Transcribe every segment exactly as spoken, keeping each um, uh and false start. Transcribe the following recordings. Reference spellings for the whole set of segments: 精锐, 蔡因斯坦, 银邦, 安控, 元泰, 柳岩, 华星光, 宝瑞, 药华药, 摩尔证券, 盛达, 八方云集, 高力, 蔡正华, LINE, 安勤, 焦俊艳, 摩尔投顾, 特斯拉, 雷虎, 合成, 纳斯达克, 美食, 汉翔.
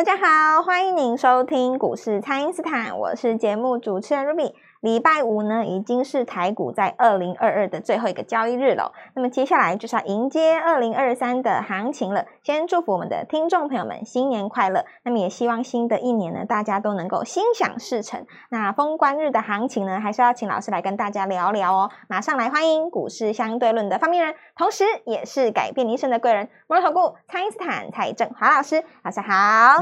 大家好，欢迎您收听股市蔡因斯坦，我是节目主持人 Ruby。 礼拜五呢已经是台股在二零二二的最后一个交易日了，那么接下来就是要迎接二零二三的行情了。先祝福我们的听众朋友们新年快乐，那么也希望新的一年呢大家都能够心想事成。那封关日的行情呢还是要请老师来跟大家聊聊哦。马上来欢迎股市相对论的发明人，同时也是改变一生的贵人，摩投顾蔡因斯坦蔡正华老师。老师好。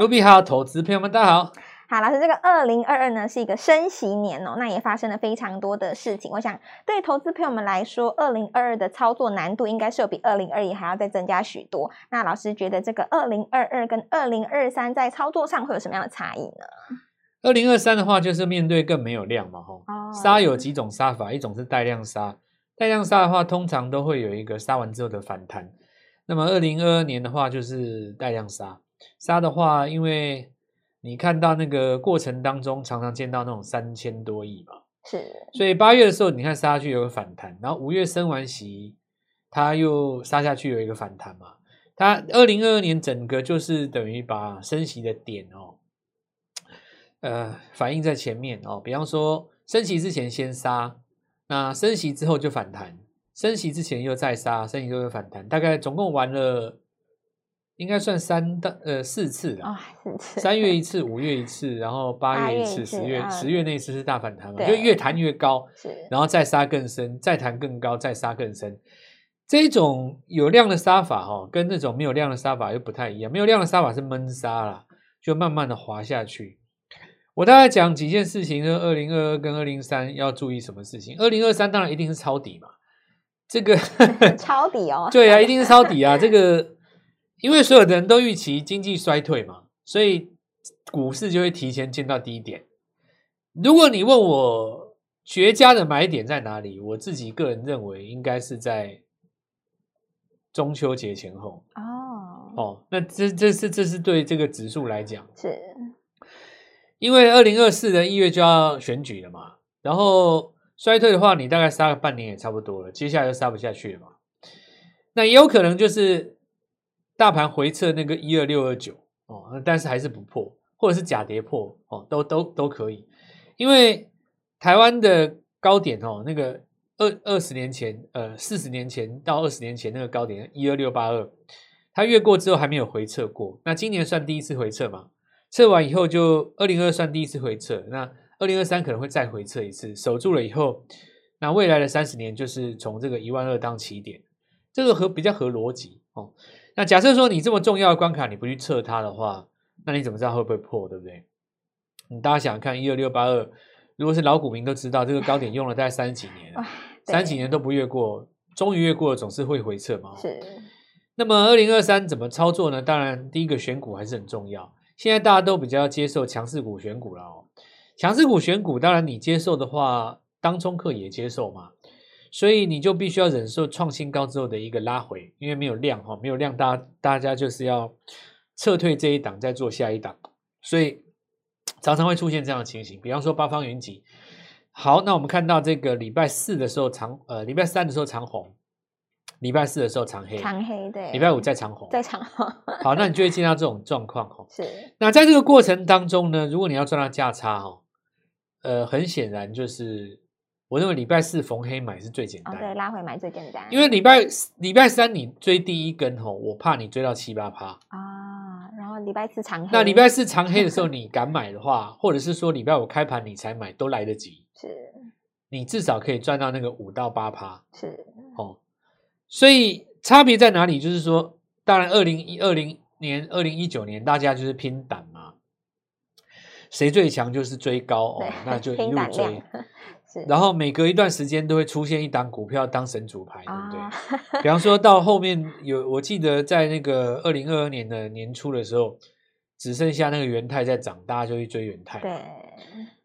Ruby 好，投资朋友们大家好。好，老师，这个二零二二呢是一个升息年哦，那也发生了非常多的事情。我想对投资朋友们来说， 二零二二 的操作难度应该是有比二零二一还要再增加许多。那老师觉得这个二零二二跟二零二三在操作上会有什么样的差异呢？二零二三的话就是面对更没有量嘛，吼、哦，杀有几种杀法，一种是带量杀，带量杀的话通常都会有一个杀完之后的反弹。那么二零二二年的话就是带量杀，杀的话因为你看到那个过程当中，常常见到那种三千多亿嘛，是。所以八月的时候，你看杀下去有个反弹，然后五月升完息，它又杀下去有一个反弹嘛。它二零二二年整个就是等于把升息的点哦，呃，反映在前面哦。比方说升息之前先杀，那升息之后就反弹，升息之前又再杀，升息之后又反弹，大概总共玩了。应该算三到呃四次了，哦、次三月一次，五月一次，然后八月一次，十月十月那一次是大反弹嘛，就越弹越高，然后再杀更深，再弹更高，再杀更深。这种有量的杀法哈、哦，跟那种没有量的杀法又不太一样。没有量的杀法是闷杀啦，就慢慢的滑下去。我大概讲几件事情呢，二零二二跟二零三要注意什么事情？二零二三当然一定是抄底嘛，这个抄底哦，对啊，一定是抄底啊，这个。因为所有的人都预期经济衰退嘛，所以股市就会提前见到低点。如果你问我绝佳的买点在哪里，我自己个人认为应该是在中秋节前后。哦， 哦那这这是这是对这个指数来讲，是因为二零二四的一月就要选举了嘛，然后衰退的话，你大概杀个半年也差不多了，接下来就杀不下去了嘛。那也有可能就是。大盘回测那个一二六二九哦，但是还是不破，或者是假跌破哦，都都都可以。因为台湾的高点哦，那个二二十年前，呃，四十年前到二十年前那个高点一二六八二，它越过之后还没有回测过。那今年算第一次回测嘛？测完以后就二零二二算第一次回测，那二零二三可能会再回测一次，守住了以后，那未来的三十年就是从这个一万二当起点，这个合比较合逻辑哦。那假设说你这么重要的关卡你不去测它的话，那你怎么知道会不会破，对不对？你大家想想看，一二六八二，如果是老股民都知道，这个高点用了大概三十几年，三十几年都不越过，终于越过了，总是会回撤嘛。是。那么二零二三怎么操作呢？当然，第一个选股还是很重要。现在大家都比较接受强势股选股了哦。强势股选股，当然你接受的话，当冲客也接受嘛。所以你就必须要忍受创新高之后的一个拉回，因为没有量哈，没有量，大家大家就是要撤退这一档，再做下一档，所以常常会出现这样的情形。比方说八方云集，好，那我们看到这个礼拜四的时候长，呃，礼拜三的时候长红，礼拜四的时候长黑，长黑对，礼拜五再长红，再长红。好，那你就会见到这种状况哈。是。那在这个过程当中呢，如果你要赚到价差哈，呃，很显然就是。我认为礼拜四逢黑买是最简单的、哦，对，拉回买最简单。因为礼拜礼拜三你追第一根吼，我怕你追到七八趴啊。然后礼拜四长黑，那礼拜四长黑的时候你敢买的话，或者是说礼拜五开盘你才买都来得及。是，你至少可以赚到那个五到八趴。是哦，所以差别在哪里？就是说，当然二零一二零年、二零一九年大家就是拼胆嘛，谁最强就是追高哦，那就一路追。然后每隔一段时间都会出现一档股票当神主牌，对不对？啊、比方说到后面有，我记得在那个二零二二年的年初的时候，只剩下那个元泰在涨，大家就去追元泰。对，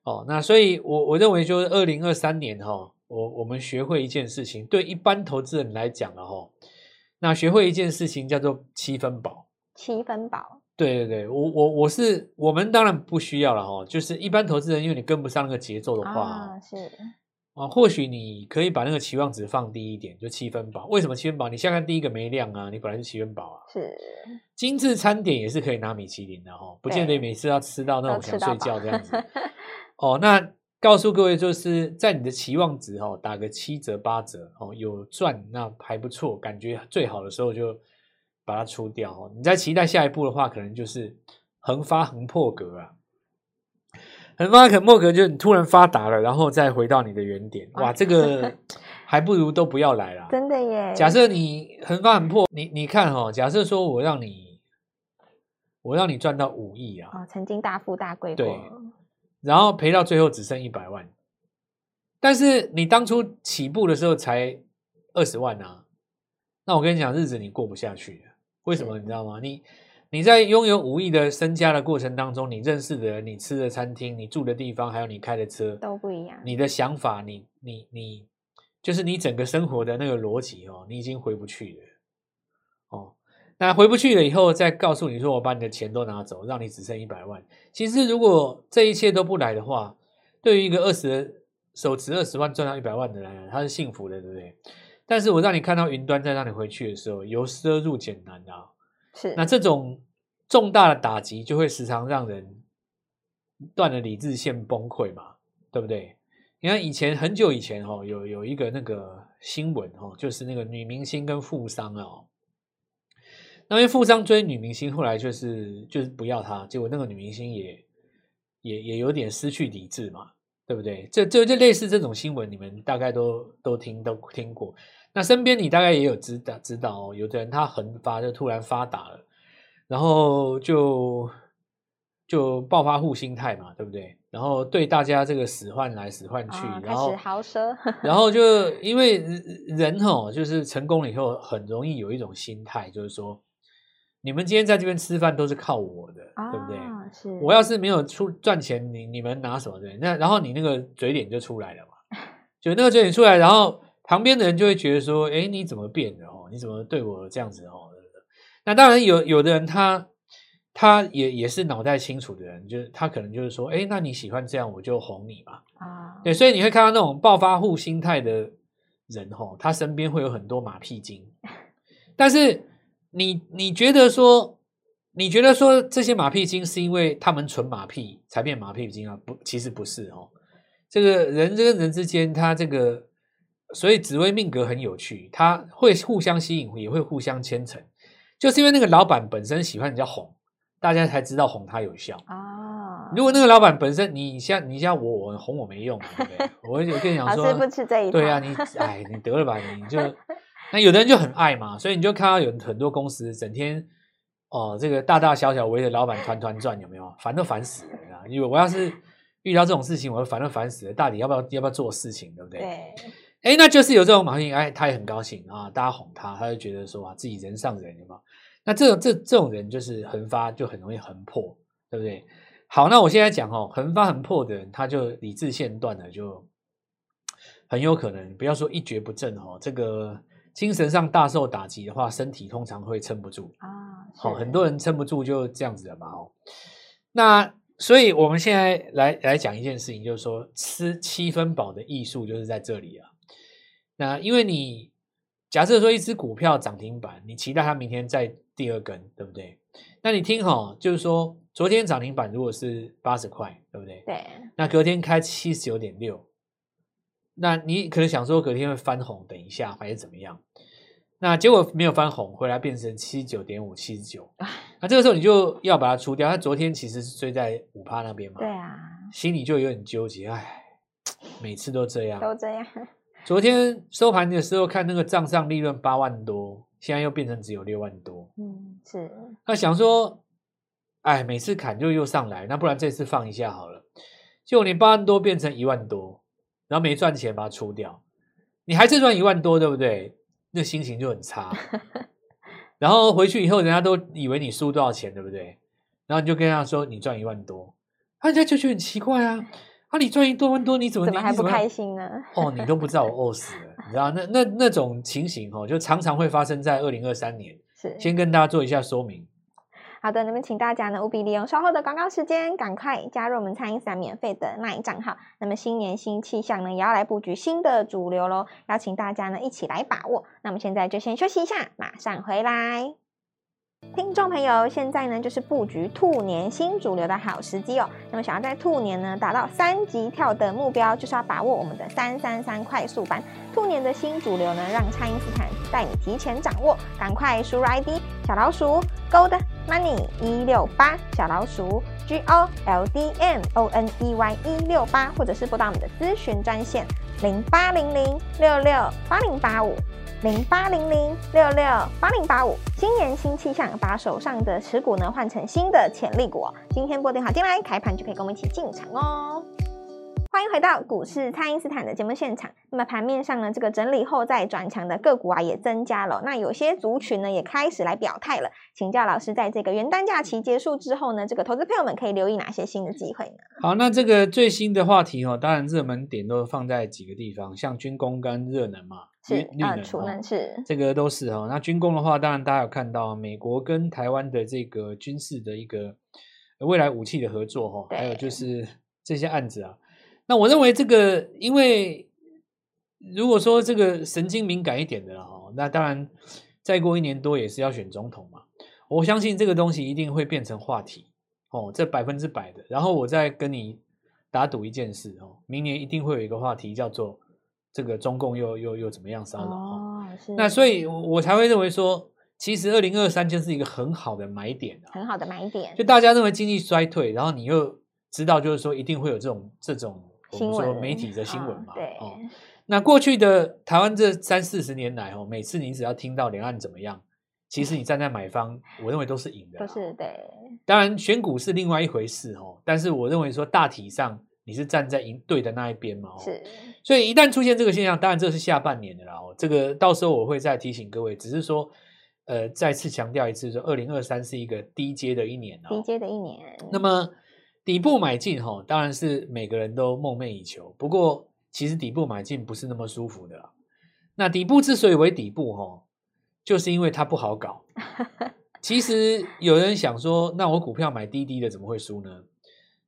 哦，那所以我我认为就是二零二三年哈、哦，我我们学会一件事情，对一般投资人来讲了哈、哦，那学会一件事情叫做七分饱。七分饱。对对对，我我我是我们当然不需要了哈、哦，就是一般投资人，因为你跟不上那个节奏的话，啊、是啊，或许你可以把那个期望值放低一点，就七分饱。为什么七分饱？你先看第一个没量啊，你本来是七分饱啊。是。精致餐点也是可以拿米其林的哦，不见得每次要吃到那种想睡觉这样子。哦，那告诉各位，就是在你的期望值哦，打个七折八折哦，有赚那还不错，感觉最好的时候就把它出掉哦。你在期待下一步的话，可能就是横发横破格啊。很发可莫格就突然发达了，然后再回到你的原点，哇，这个还不如都不要来啦。真的耶！假设你很发很破，你你看哈、哦，假设说我让你，我让你赚到五亿啊，哦，曾经大富大贵过，对，然后赔到最后只剩一百万，但是你当初起步的时候才二十万啊，那我跟你讲，日子你过不下去了。为什么你知道吗？你。你在拥有五亿的身家的过程当中，你认识的人、你吃的餐厅、你住的地方，还有你开的车都不一样。你的想法，你、你、你，就是你整个生活的那个逻辑哦，你已经回不去了。哦，那回不去了以后，再告诉你说，我把你的钱都拿走，让你只剩一百万。其实，如果这一切都不来的话，对于一个二十手持二十万赚到一百万的人，他是幸福的，对不对？但是我让你看到云端，再让你回去的时候，由奢入俭难啊。是，那这种重大的打击就会时常让人断了理智线崩溃嘛，对不对？你看以前很久以前哦，有有一个那个新闻哦，就是那个女明星跟富商哦，那因为富商追女明星，后来就是就是不要她，结果那个女明星也也也有点失去理智嘛，对不对？这这这类似这种新闻，你们大概都都听都听过。那身边你大概也有知道知道哦，有的人他横发就突然发达了，然后就就爆发户心态嘛，对不对？然后对大家这个使唤来使唤去，哦、然后豪奢，然后就因为人哦，就是成功了以后很容易有一种心态，就是说你们今天在这边吃饭都是靠我的，哦、对不对？是我要是没有出赚钱，你你们拿什么的？那然后你那个嘴脸就出来了嘛，就那个嘴脸出来，然后。旁边的人就会觉得说：“哎，你怎么变了哦？你怎么对我这样子哦？”那当然有有的人他他也也是脑袋清楚的人，就是他可能就是说：“哎，那你喜欢这样，我就哄你嘛。”啊，对，所以你会看到那种暴发户心态的人哦，他身边会有很多马屁精。但是你你觉得说，你觉得说这些马屁精是因为他们纯马屁才变马屁精啊？不，其实不是哦。这个人跟人之间，他这个。所以紫微命格很有趣，它会互相吸引，也会互相牵扯，就是因为那个老板本身喜欢人家哄，大家才知道哄他有效啊。如果那个老板本身，你像你像我，我哄我没用，对不对？我我跟你讲说，老师不吃这一套。对啊，你哎，你得了吧，你就那有的人就很爱嘛，所以你就看到有很多公司整天哦，这个大大小小围着老板团团转，有没有？烦都烦死了啊！因为我要是遇到这种事情，我烦都烦死了，到底要不要要不要做事情，对不对？对。哎，那就是有这种马屁，哎，他也很高兴啊，大家哄他，他就觉得说啊，自己人上人，有没有？那这种这这种人就是横发，就很容易横破，对不对？好，那我现在讲哦，横发横破的人，他就理智线断了，就很有可能，不要说一蹶不振哦，这个精神上大受打击的话，身体通常会撑不住啊。好、哦，很多人撑不住就这样子了嘛哦。那所以我们现在来来讲一件事情，就是说吃七分饱的艺术就是在这里啊。那因为你假设说一只股票涨停板，你期待它明天再第二根，对不对？那你听好，就是说昨天涨停板如果是八十块，对不对？对。那隔天开 七十九点六， 那你可能想说隔天会翻红，等一下还是怎么样？那结果没有翻红，回来变成 七十九点五 七十九， 那这个时候你就要把它出掉。它昨天其实是追在 百分之五 那边嘛，对啊，心里就有点纠结，哎，每次都这样，都这样。昨天收盘的时候看那个账上利润八万多，现在又变成只有六万多。嗯，是。那想说，哎，每次砍就又上来，那不然这次放一下好了。结果你八万多变成一万多，然后没赚钱把它出掉，你还是赚一万多，对不对？那心情就很差。然后回去以后，人家都以为你输多少钱，对不对？然后你就跟人家说你赚一万多，啊，人家就觉得很奇怪啊。啊，你赚一多万多，你怎么怎么还不开心呢？哦，你都不知道我饿死了，你知道那那那种情形哦，就常常会发生在二零二三年。是，先跟大家做一下说明。好的，那么请大家呢务必利用稍后的广告时间，赶快加入我们蔡因斯坦免费的 LINE 账号。那么新年新气象呢，也要来布局新的主流喽，邀请大家呢一起来把握。那么现在就先休息一下，马上回来。 听众朋友，现在呢就是布局兔年新主流的好时机哦。那么想要在兔年呢达到三级跳的目标，就是要把握我们的三三三快速班。兔年的新主流呢，让蔡因斯坦带你提前掌握，赶快输入 I D 小老鼠 Gold Money 一六八小老鼠 G O L D M O N E Y 一六八，或者是拨打我们的咨询专线零八零零六六八零八五。 零八零零六六八零八五，新年新气象，把手上的持股呢换成新的潜力股。今天拨电话进来，开盘就可以跟我们一起进场哦。欢迎回到股市蔡因斯坦的节目现场。那么盘面上呢，这个整理后再转强的个股啊也增加了，那有些族群呢也开始来表态了。请教老师，在这个元旦假期结束之后呢，这个投资朋友们可以留意哪些新的机会呢？好，那这个最新的话题哦，当然热门点都放在几个地方，像军工跟热能嘛。 是啊，储能是这个都是哦。那军工的话，当然大家有看到美国跟台湾的这个军事的一个未来武器的合作哈、哦，还有就是这些案子啊。那我认为这个，因为如果说这个神经敏感一点的哦，那当然再过一年多也是要选总统嘛。我相信这个东西一定会变成话题哦，这百分之百的。然后我再跟你打赌一件事哦，明年一定会有一个话题叫做。 这个中共又又又怎么样骚扰？哦、那所以，我才会认为说，其实二零二三就是一个很好的买点、啊、很好的买点。就大家认为经济衰退，然后你又知道，就是说一定会有这种这种我们说媒体的新闻嘛。哦、对、哦。那过去的台湾这三四十年来哦，每次你只要听到两岸怎么样，其实你站在买方，我认为都是赢的、啊。都是对。当然，选股是另外一回事哦，但是我认为说大体上。 你是站在赢对的那一边嘛？哦，是。所以一旦出现这个现象，当然这是下半年的啦。哦，这个到时候我会再提醒各位，只是说，呃，再次强调一次说，说二零二三是一个低阶的一年啊、哦。低阶的一年。那么底部买进哈、哦，当然是每个人都梦寐以求。不过其实底部买进不是那么舒服的啦。那底部之所以为底部哈、哦，就是因为它不好搞。其实有人想说，那我股票买低低的怎么会输呢？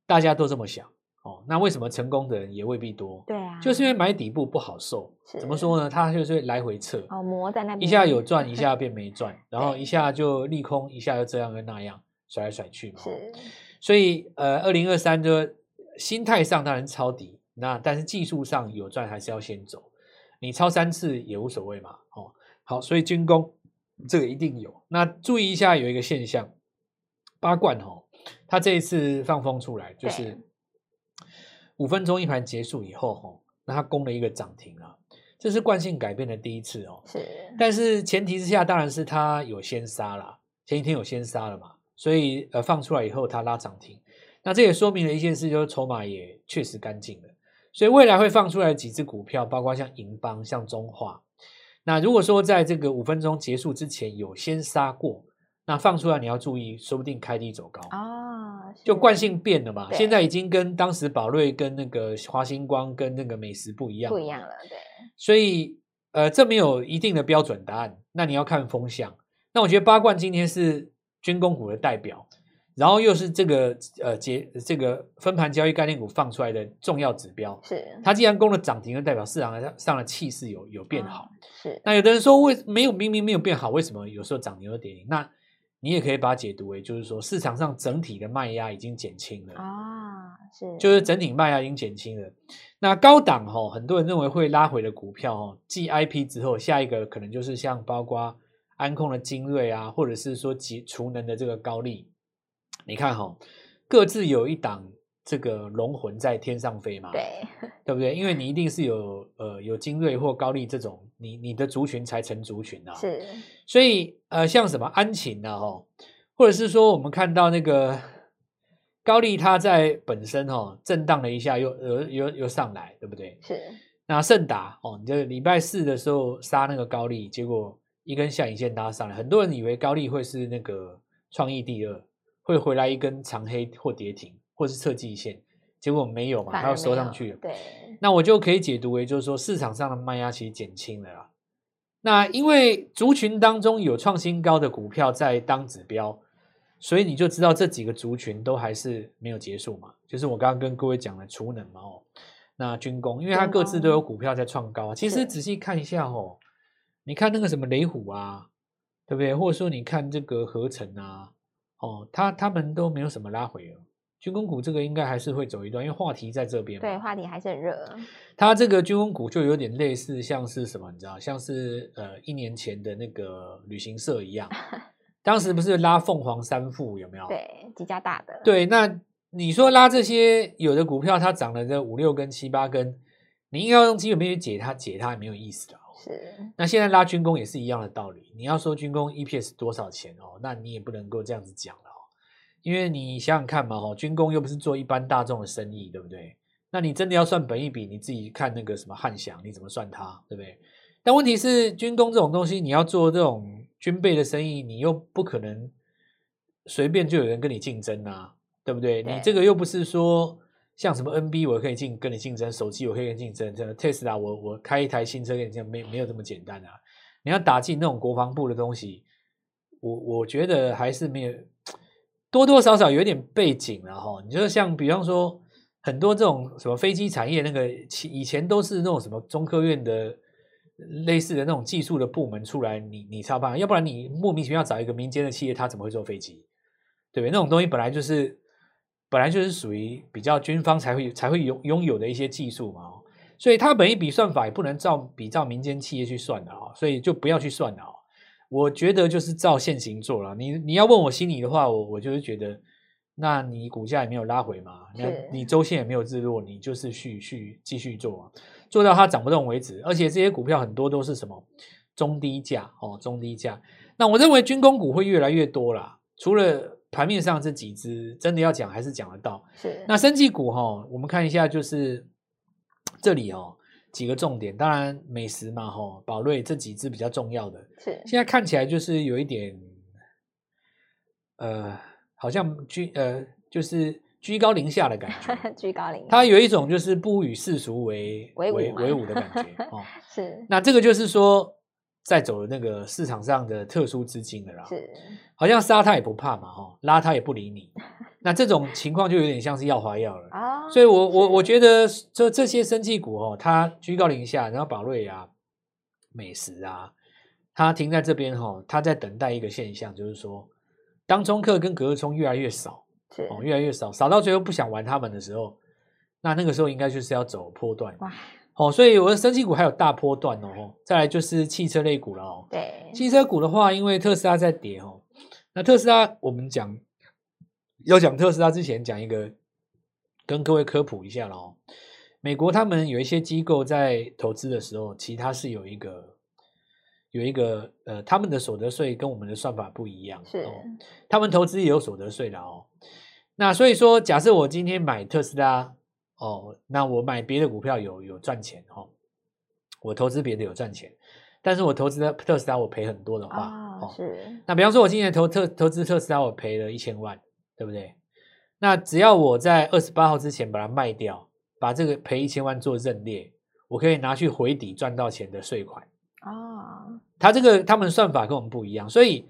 大家都这么想。 哦，那为什么成功的人也未必多？对啊，就是因为买底部不好受。怎么说呢？它就是来回撤，哦，磨在那边，一下有赚，一下变没赚，然后一下就利空，一下又这样又那样，甩来甩去嘛。是，所以呃， 二零二三就心态上当然抄底，那但是技术上有赚还是要先走，你抄三次也无所谓嘛。哦，好，所以军工这个一定有。那注意一下有一个现象，八冠哦，它这一次放风出来就是。 五分钟一盘结束以后，哦，那它攻了一个涨停啊，这是惯性改变的第一次哦。是，但是前提之下，当然是它有先杀啦，前一天有先杀了嘛，所以呃放出来以后它拉涨停，那这也说明了一件事，就是筹码也确实干净了。所以未来会放出来几只股票，包括像银邦、像中化，那如果说在这个五分钟结束之前有先杀过，那放出来你要注意，说不定开低走高啊。 就惯性变了嘛，现在已经跟当时宝瑞、跟那个华星光、跟那个美食不一样，不一样了，对。所以，呃，这没有一定的标准答案，那你要看风向。那我觉得八冠今天是军工股的代表，然后又是这个呃结这个分盘交易概念股放出来的重要指标。是。它既然攻了涨停，就代表市场上的气势有有变好。嗯、是。那有的人说为没有明明没有变好，为什么有时候涨停又跌停？那 你也可以把它解读为，就是说市场上整体的卖压已经减轻了啊，是，就是整体卖压已经减轻了。那高档哈、哦，很多人认为会拉回的股票哦，继 I P 之后，下一个可能就是像包括安控的精锐啊，或者是说及储能的这个高力，你看哈、哦，各自有一档这个龙魂在天上飞嘛，对，对不对？因为你一定是有呃有精锐或高力这种。 你你的族群才成族群啊，是，所以呃，像什么安勤啊，哦，或者是说我们看到那个高丽，它在本身哦震荡了一下又，又又又上来，对不对？是。那盛达哦，你这礼拜四的时候杀那个高丽，结果一根下影线拉上来，很多人以为高丽会是那个创意第二，会回来一根长黑或跌停，或是测季线。 结果没有嘛，它要收上去了。对，那我就可以解读为，就是说市场上的卖压其实减轻了啦。那因为族群当中有创新高的股票在当指标，所以你就知道这几个族群都还是没有结束嘛，就是我刚刚跟各位讲的储能嘛哦，那军工，因为它各自都有股票在创高啊。其实仔细看一下哦，你看那个什么雷虎啊，对不对？或者说你看这个合成啊，哦，它它们都没有什么拉回了。军工股这个应该还是会走一段，因为话题在这边嘛。对，话题还是很热。它这个军工股就有点类似，像是什么，你知道，像是呃一年前的那个旅行社一样。当时不是拉凤凰三富有没有？对，几家大的。对，那你说拉这些有的股票，它涨了这五六根、七八根，你应该用基本面去解它，解它也没有意思的、哦。是。那现在拉军工也是一样的道理，你要说军工 E P S 多少钱哦，那你也不能够这样子讲了哦，因为你想想看嘛哦，军工又不是做一般大众的生意，对不对？那你真的要算本益比，你自己看那个什么汉翔，你怎么算它，对不对？但问题是，军工这种东西，你要做这种军备的生意，你又不可能随便就有人跟你竞争啊，对不对？对，你这个又不是说像什么 N B 我可以竞跟你竞争，手机我可以跟你竞争， Tesla 我我开一台新车跟你竞争，没没有这么简单啊！你要打进那种国防部的东西，我我觉得还是没有多多少少有一点背景了哈。你就像比方说很多这种什么飞机产业，那个以前都是那种什么中科院的。类似的那种技术的部门出来，你你差不多，要不然你莫名其妙找一个民间的企业，他怎么会做飞机？对不对？那种东西本来就是本来就是属于比较军方才会才会拥拥有的一些技术嘛、哦，所以它本益比算法也不能照比照民间企业去算的啊、哦，所以就不要去算了、哦。我觉得就是照现行做了。你你要问我心里的话，我我就是觉得，那你股价也没有拉回嘛，那你周线也没有日落，你就是续续继续做、啊。做到它涨不动为止，而且这些股票很多都是什么中低价哦，中低价。那我认为军工股会越来越多啦，除了盘面上这几只，真的要讲还是讲得到。是。那生技股哈、哦，我们看一下就是这里哦几个重点，当然美食嘛哈、哦，宝瑞这几只比较重要的。是。现在看起来就是有一点，呃，好像居呃就是。居高临下的感觉，居高临下，它有一种就是不与世俗为为为伍的感觉哦。是，那这个就是说，在走那个市场上的特殊资金的啦。是，好像杀它也不怕嘛，哈、哦，拉它也不理你。那这种情况就有点像是药华药了啊。所以我我我觉得，就这些生技股哦，它居高临下，然后宝瑞啊、美食啊，它停在这边哈、哦，它在等待一个现象，就是说，当冲客跟隔日冲越来越少。哦，越来越少，少到最后不想玩他们的时候，那那个时候应该就是要走波段。哇，哦，所以我的生技股还有大波段哦。再来就是汽车类股了哦。对，汽车股的话，因为特斯拉在跌哦。那特斯拉，我们讲要讲特斯拉之前，讲一个跟各位科普一下了哦。美国他们有一些机构在投资的时候，其他是有一个。有一个呃，他们的所得税跟我们的算法不一样，是、哦、他们投资也有所得税啦哦。那所以说，假设我今天买特斯拉哦，那我买别的股票有有赚钱哦，我投资别的有赚钱，但是我投资特斯拉我赔很多的话，啊、哦，是。那比方说，我今年投特投资特斯拉，我赔了一千万，对不对？那只要我在二十八号之前把它卖掉，把这个赔一千万做认列，我可以拿去回抵赚到钱的税款。哦，他这个他们算法跟我们不一样，所以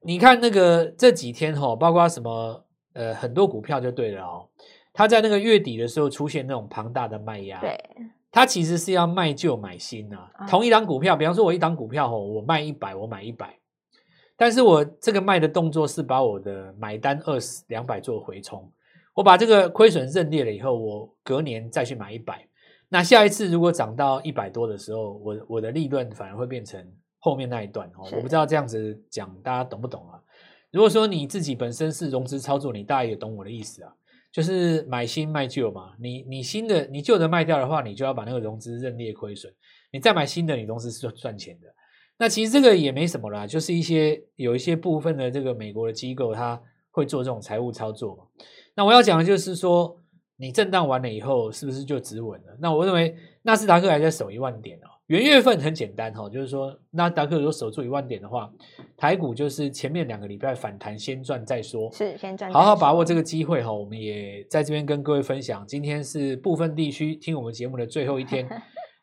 你看那个这几天哈、哦，包括什么呃很多股票就对了哦，他在那个月底的时候出现那种庞大的卖压，对，他其实是要卖旧买新啊。哦、同一档股票，比方说我一档股票吼、哦，我卖一百，我买一百，但是我这个卖的动作是把我的买单二十两百做回冲，我把这个亏损认列了以后，我隔年再去买一百。那下一次如果涨到一百多的时候，我我的利润反而会变成后面那一段哦。我不知道这样子讲大家懂不懂啊？如果说你自己本身是融资操作，你大概也懂我的意思啊，就是买新卖旧嘛。你你新的你旧的卖掉的话，你就要把那个融资认列亏损，你再买新的，你融资是赚钱的。那其实这个也没什么啦，就是一些有一些部分的这个美国的机构，它会做这种财务操作嘛。那我要讲的就是说。你震荡完了以后，是不是就止稳了？那我认为纳斯达克还在守一万点哦。元月份很简单哈、哦，就是说纳斯达克如果守住一万点的话，台股就是前面两个礼拜反弹先赚再说，是先赚，好好把握这个机会哈、哦。我们也在这边跟各位分享，今天是部分地区听我们节目的最后一天，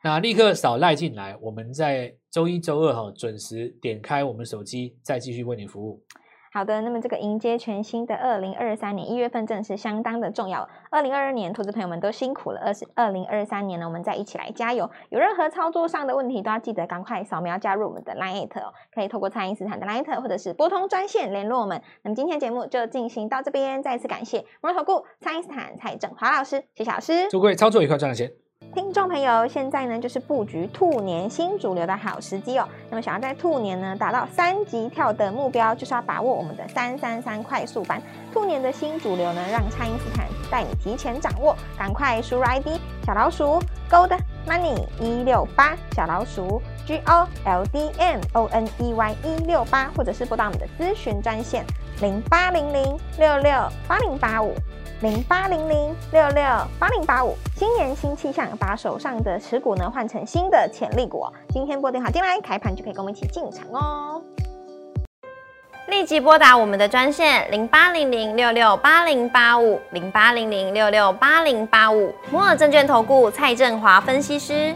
那立刻扫LINE进来，我们在周一、周二哈、哦、准时点开我们手机，再继续为你服务。好的，那么这个迎接全新的二零二三年一月份真的是相当的重要。二零二二年投资朋友们都辛苦了，二零二三年呢，我们再一起来加油。有任何操作上的问题都要记得赶快扫描加入我们的 LINE 哦，可以透过蔡因斯坦的 LINE 或者是拨通专线联络我们。那么今天节目就进行到这边，再次感谢摩尔投顾蔡因斯坦蔡正华老师，谢谢老师，祝各位操作愉快，赚钱。听众朋友，现在呢就是布局兔年新主流的好时机哦。那么想要在兔年呢达到三级跳的目标，就是要把握我们的三三三快速班。兔年的新主流呢，让蔡因斯坦带你提前掌握，赶快输入 I D 小老鼠 Gold Money 一六八小老鼠 G O L D M O N E Y 一六八，或者是拨打我们的咨询专线零八零零六六八零八五。零八零零六六八零八五，新年新气象，把手上的持股呢换成新的潜力股。今天拨电话进来，开盘就可以跟我们一起进场哦。立即拨打我们的专线零八零零六六八零八五零八零零六六八零八五，摩尔证券投顾蔡正华分析师。